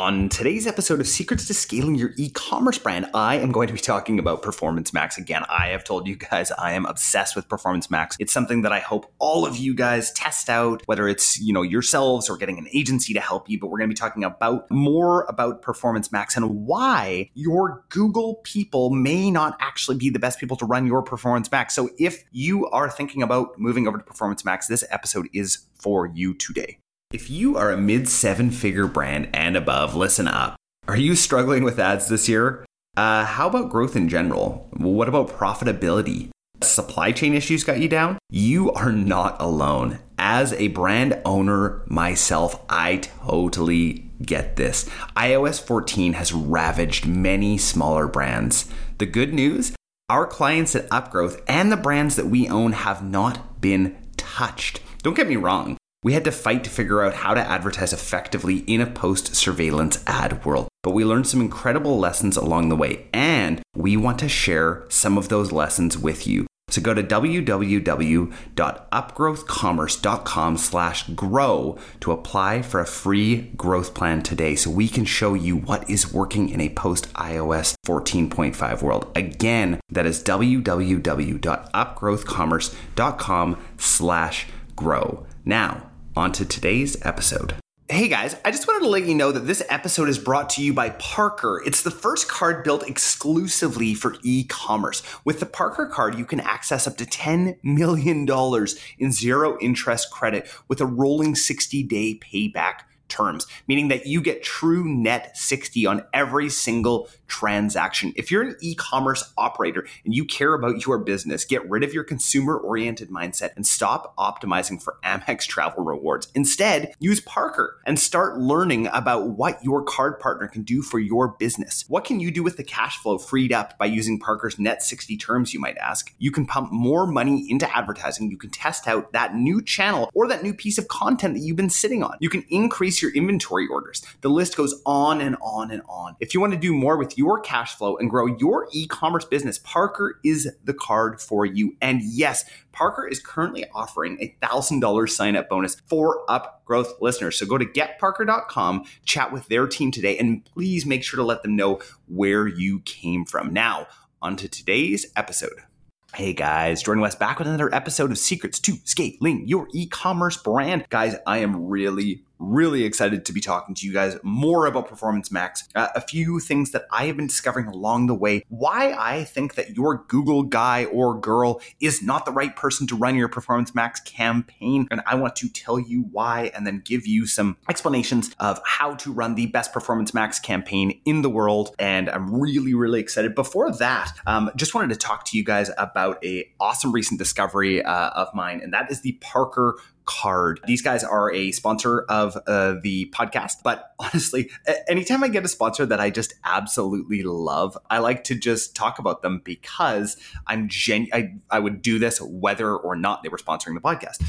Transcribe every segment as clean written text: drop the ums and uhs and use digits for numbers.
On today's episode of Secrets to Scaling Your E-Commerce Brand, I am going to be talking about Performance Max again. I have told you guys I am obsessed with Performance Max. It's something that I hope all of you guys test out, whether it's, yourselves or getting an agency to help you, but we're going to be talking about more about Performance Max and why your Google people may not actually be the best people to run your Performance Max. So if you are thinking about moving over to Performance Max, this episode is for you today. If you are a mid-seven-figure brand and above, listen up. Are you struggling with ads this year? How about growth in general? What about profitability? Supply chain issues got you down? You are not alone. As a brand owner myself, I totally get this. iOS 14 has ravaged many smaller brands. The good news? Our clients at Upgrowth and the brands that we own have not been touched. Don't get me wrong. We had to fight to figure out how to advertise effectively in a post-surveillance ad world, but we learned some incredible lessons along the way, and we want to share some of those lessons with you. So go to www.upgrowthcommerce.com/grow to apply for a free growth plan today so we can show you what is working in a post-iOS 14.5 world. Again, that is www.upgrowthcommerce.com/grow. Now, on to today's episode. Hey guys, I just wanted to let you know that this episode is brought to you by Parker. It's the first card built exclusively for e-commerce. With the Parker card, you can access up to $10 million in zero interest credit with a rolling 60-day payback terms, meaning that you get true net 60 on every single transaction. If you're an e-commerce operator and you care about your business, get rid of your consumer-oriented mindset and stop optimizing for Amex travel rewards. Instead, use Parker and start learning about what your card partner can do for your business. What can you do with the cash flow freed up by using Parker's net 60 terms, you might ask? You can pump more money into advertising. You can test out that new channel or that new piece of content that you've been sitting on. You can increase your inventory orders. The list goes on and on and on. If you want to do more with your cash flow and grow your e-commerce business, Parker is the card for you. And yes, Parker is currently offering a $1,000 sign-up bonus for Upgrowth listeners. So go to getparker.com, chat with their team today, and please make sure to let them know where you came from. Now, on to today's episode. Hey guys, Jordan West back with another episode of Secrets to Scaling Your E-Commerce Brand. Guys, I am really excited to be talking to you guys more about Performance Max. A few things that I have been discovering along the way, why I think that your Google guy or girl is not the right person to run your Performance Max campaign. And I want to tell you why and then give you some explanations of how to run the best Performance Max campaign in the world. And I'm really excited. Before that, just wanted to talk to you guys about a awesome recent discovery of mine, and that is the Parker card. These guys are a sponsor of the podcast, but honestly, anytime I get a sponsor that I just absolutely love, I like to just talk about them because I would do this whether or not they were sponsoring the podcast.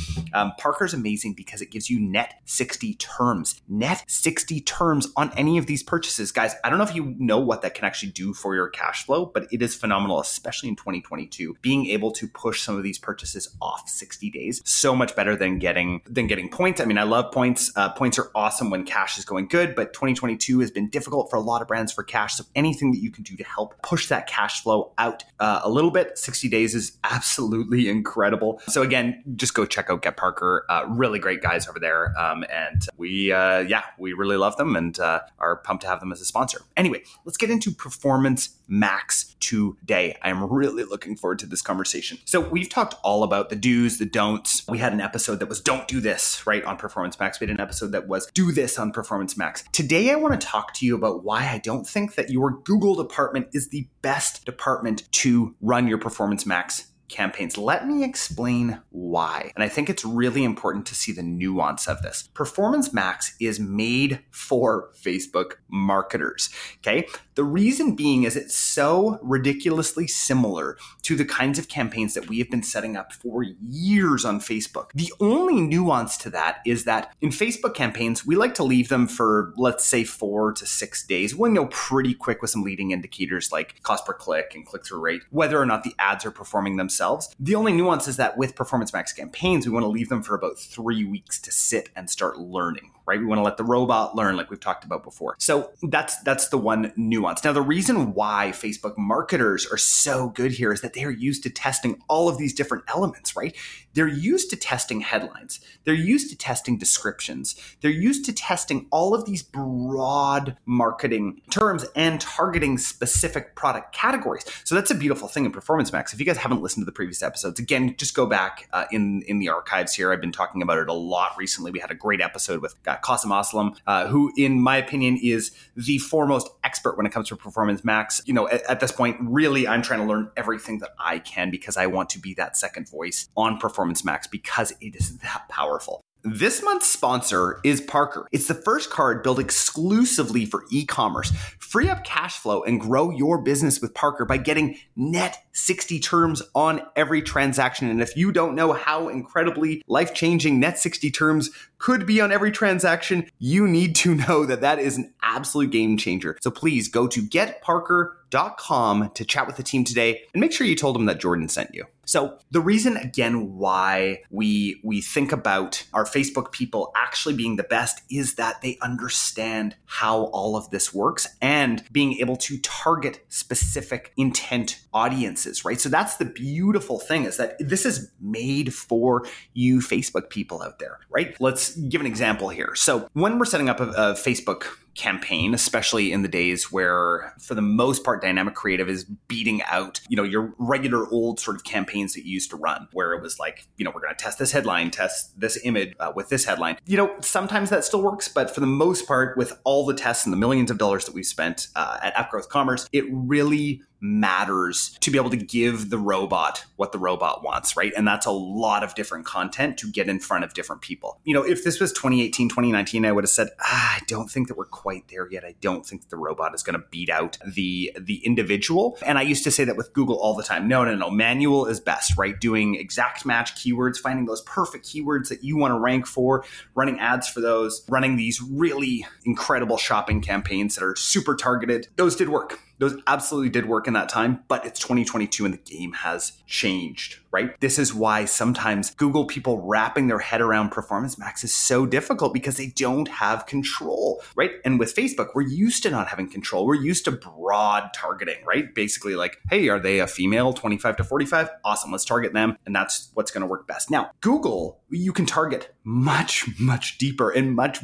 Parker's amazing because it gives you net 60 terms. Net 60 terms on any of these purchases. Guys, I don't know if you know what that can actually do for your cash flow, but it is phenomenal, especially in 2022. Being able to push some of these purchases off 60 days, so much better than getting points. I mean, I love points. Points are awesome when cash is going good, but 2022 has been difficult for a lot of brands for cash. So anything that you can do to help push that cash flow out a little bit, 60 days is absolutely incredible. So again, just go check out Get Parker. Really great guys over there. And we really love them and are pumped to have them as a sponsor. Anyway, let's get into Performance Max today. I am really looking forward to this conversation. So we've talked all about the do's, the don'ts. We had an episode that was don't do this, right, on Performance Max. We had an episode that was do this on Performance Max. Today, I want to talk to you about why I don't think that your Google department is the best department to run your Performance Max campaigns. Let me explain why. And I think it's really important to see the nuance of this. Performance Max is made for Facebook marketers. Okay. The reason being is it's so ridiculously similar to the kinds of campaigns that we have been setting up for years on Facebook. The only nuance to that is that in Facebook campaigns, we like to leave them for, let's say, 4 to 6 days. We'll know pretty quick with some leading indicators like cost per click and click-through rate, whether or not the ads are performing themselves. The only nuance is that with Performance Max campaigns, we want to leave them for about 3 weeks to sit and start learning. right? We want to let the robot learn, like we've talked about before. So that's the one nuance. Now, the reason why Facebook marketers are so good here is that they are used to testing all of these different elements, right? They're used to testing headlines. They're used to testing descriptions. They're used to testing all of these broad marketing terms and targeting specific product categories. So that's a beautiful thing in Performance Max. If you guys haven't listened to the previous episodes, again, just go back in the archives here. I've been talking about it a lot recently. We had a great episode with Qasim Aslam, who, in my opinion, is the foremost expert when it comes to Performance Max. You know, at this point, really, I'm trying to learn everything that I can because I want to be that second voice on Performance Max because it is that powerful. This month's sponsor is Parker. It's the first card built exclusively for e-commerce. Free up cash flow and grow your business with Parker by getting net 60 terms on every transaction. And if you don't know how incredibly life-changing net 60 terms could be on every transaction, you need to know that that is an absolute game changer. So please go to getparker.com to chat with the team today and make sure you told them that Jordan sent you. So the reason, again, why we think about our Facebook people actually being the best is that they understand how all of this works and being able to target specific intent audiences, right? So that's the beautiful thing, is that this is made for you Facebook people out there, right? Let's give an example here. So when we're setting up a Facebook campaign, especially in the days where, for the most part, dynamic creative is beating out, you know, your regular old sort of campaigns that you used to run, where it was like, you know, we're going to test this headline, test this image with this headline. You know, sometimes that still works, but for the most part, with all the tests and the millions of dollars that we've spent at Upgrowth Commerce, it really matters to be able to give the robot what the robot wants, right? And that's a lot of different content to get in front of different people. You know, if this was 2018, 2019, I would have said, I don't think that we're quite there yet. I don't think the robot is going to beat out the individual. And I used to say that with Google all the time. No. Manual is best, right? Doing exact match keywords, finding those perfect keywords that you want to rank for, running ads for those, running these really incredible shopping campaigns that are super targeted. Those did work. Those absolutely did work in that time, but it's 2022 and the game has changed, right? This is why sometimes Google people wrapping their head around Performance Max is so difficult, because they don't have control, right? And with Facebook, we're used to not having control. We're used to broad targeting, right? Basically like, hey, are they a female 25 to 45? Awesome, let's target them. And that's what's going to work best. Now, Google, you can target much, much deeper and much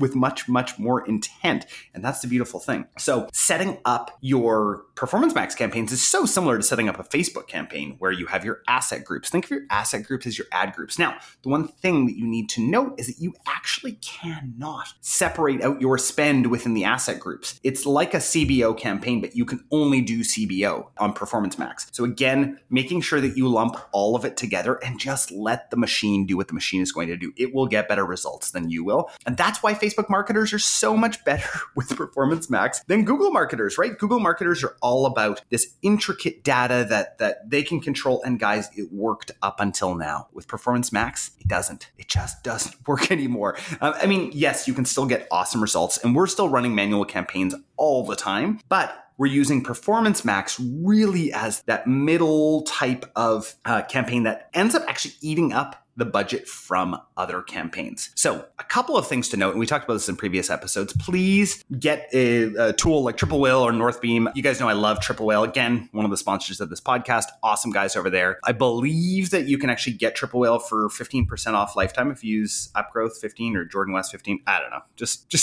more intent. And that's the beautiful thing. So setting up your Performance Max campaigns is so similar to setting up a Facebook campaign, where you have your asset groups. Think of your asset groups as your ad groups. Now, the one thing that you need to note is that you actually cannot separate out your spend within the asset groups. It's like a CBO campaign, but you can only do CBO on Performance Max. So again, making sure that you lump all of it together and just let the machine do what the machine is going to do. It will get better results than you will. And that's why Facebook marketers are so much better with Performance Max than Google marketers, right? Google marketers are all about this intricate data that they can control. And guys, it worked up until now. With Performance Max, it doesn't. It just doesn't work anymore. I mean, yes, you can still get awesome results, and we're still running manual campaigns all the time, but we're using Performance Max really as that middle type of campaign that ends up actually eating up the budget from other campaigns. So a couple of things to note, and we talked about this in previous episodes. Please get a tool like Triple Whale or Northbeam. You guys know I love Triple Whale. Again, one of the sponsors of this podcast. Awesome guys over there. I believe that you can actually get Triple Whale for 15% off lifetime if you use Upgrowth 15 or Jordan West 15. I don't know. Just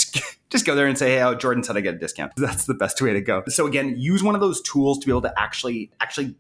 go there and say, hey, oh, Jordan said I get a discount. That's the best way to go. So again, use one of those tools to be able to actually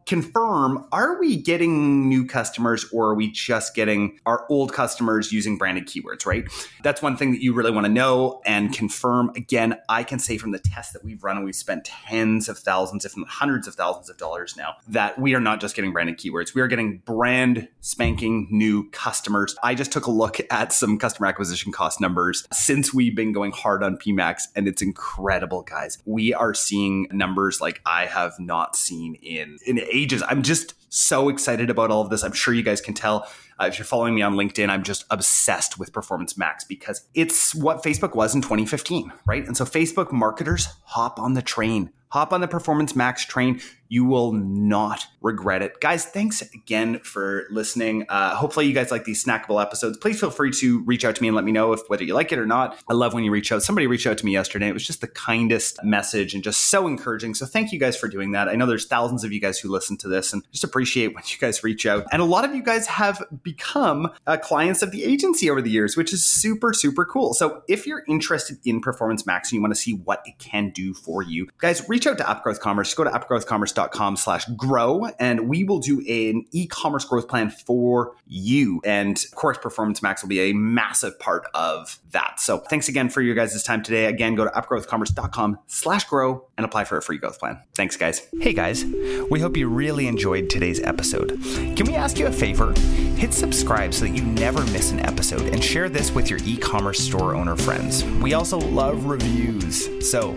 confirm, are we getting new customers, or are we just getting our old customers using branded keywords, right? That's one thing that you really want to know and confirm. Again, I can say from the tests that we've run, and we've spent tens of thousands, if not hundreds of thousands of dollars now, that we are not just getting branded keywords. We are getting brand spanking new customers. I just took a look at some customer acquisition cost numbers since we've been going hard on PMax, and it's incredible, guys. We are seeing numbers like I have not seen in ages. I'm just so excited about all of this. I'm sure you guys can tell. If you're following me on LinkedIn, I'm just obsessed with Performance Max because it's what Facebook was in 2015, right? And so Facebook marketers, hop on the train. Hop on the Performance Max train. You will not regret it. Guys, thanks again for listening. Hopefully you guys like these snackable episodes. Please feel free to reach out to me and let me know if whether you like it or not. I love when you reach out. Somebody reached out to me yesterday. It was just the kindest message and just so encouraging. So thank you guys for doing that. I know there's thousands of you guys who listen to this and just appreciate when you guys reach out. And a lot of you guys have become clients of the agency over the years, which is super, super cool. So if you're interested in Performance Max and you want to see what it can do for you, guys, reach out to Upgrowth Commerce. Just go to upgrowthcommerce.com/grow and we will do an e-commerce growth plan for you. And of course, Performance Max will be a massive part of that. So thanks again for your guys' time today. Again, go to upgrowthcommerce.com/grow and apply for a free growth plan. Thanks, guys. Hey, guys. We hope you really enjoyed today's episode. Can we ask you a favor? Hit subscribe so that you never miss an episode and share this with your e-commerce store owner friends. We also love reviews. So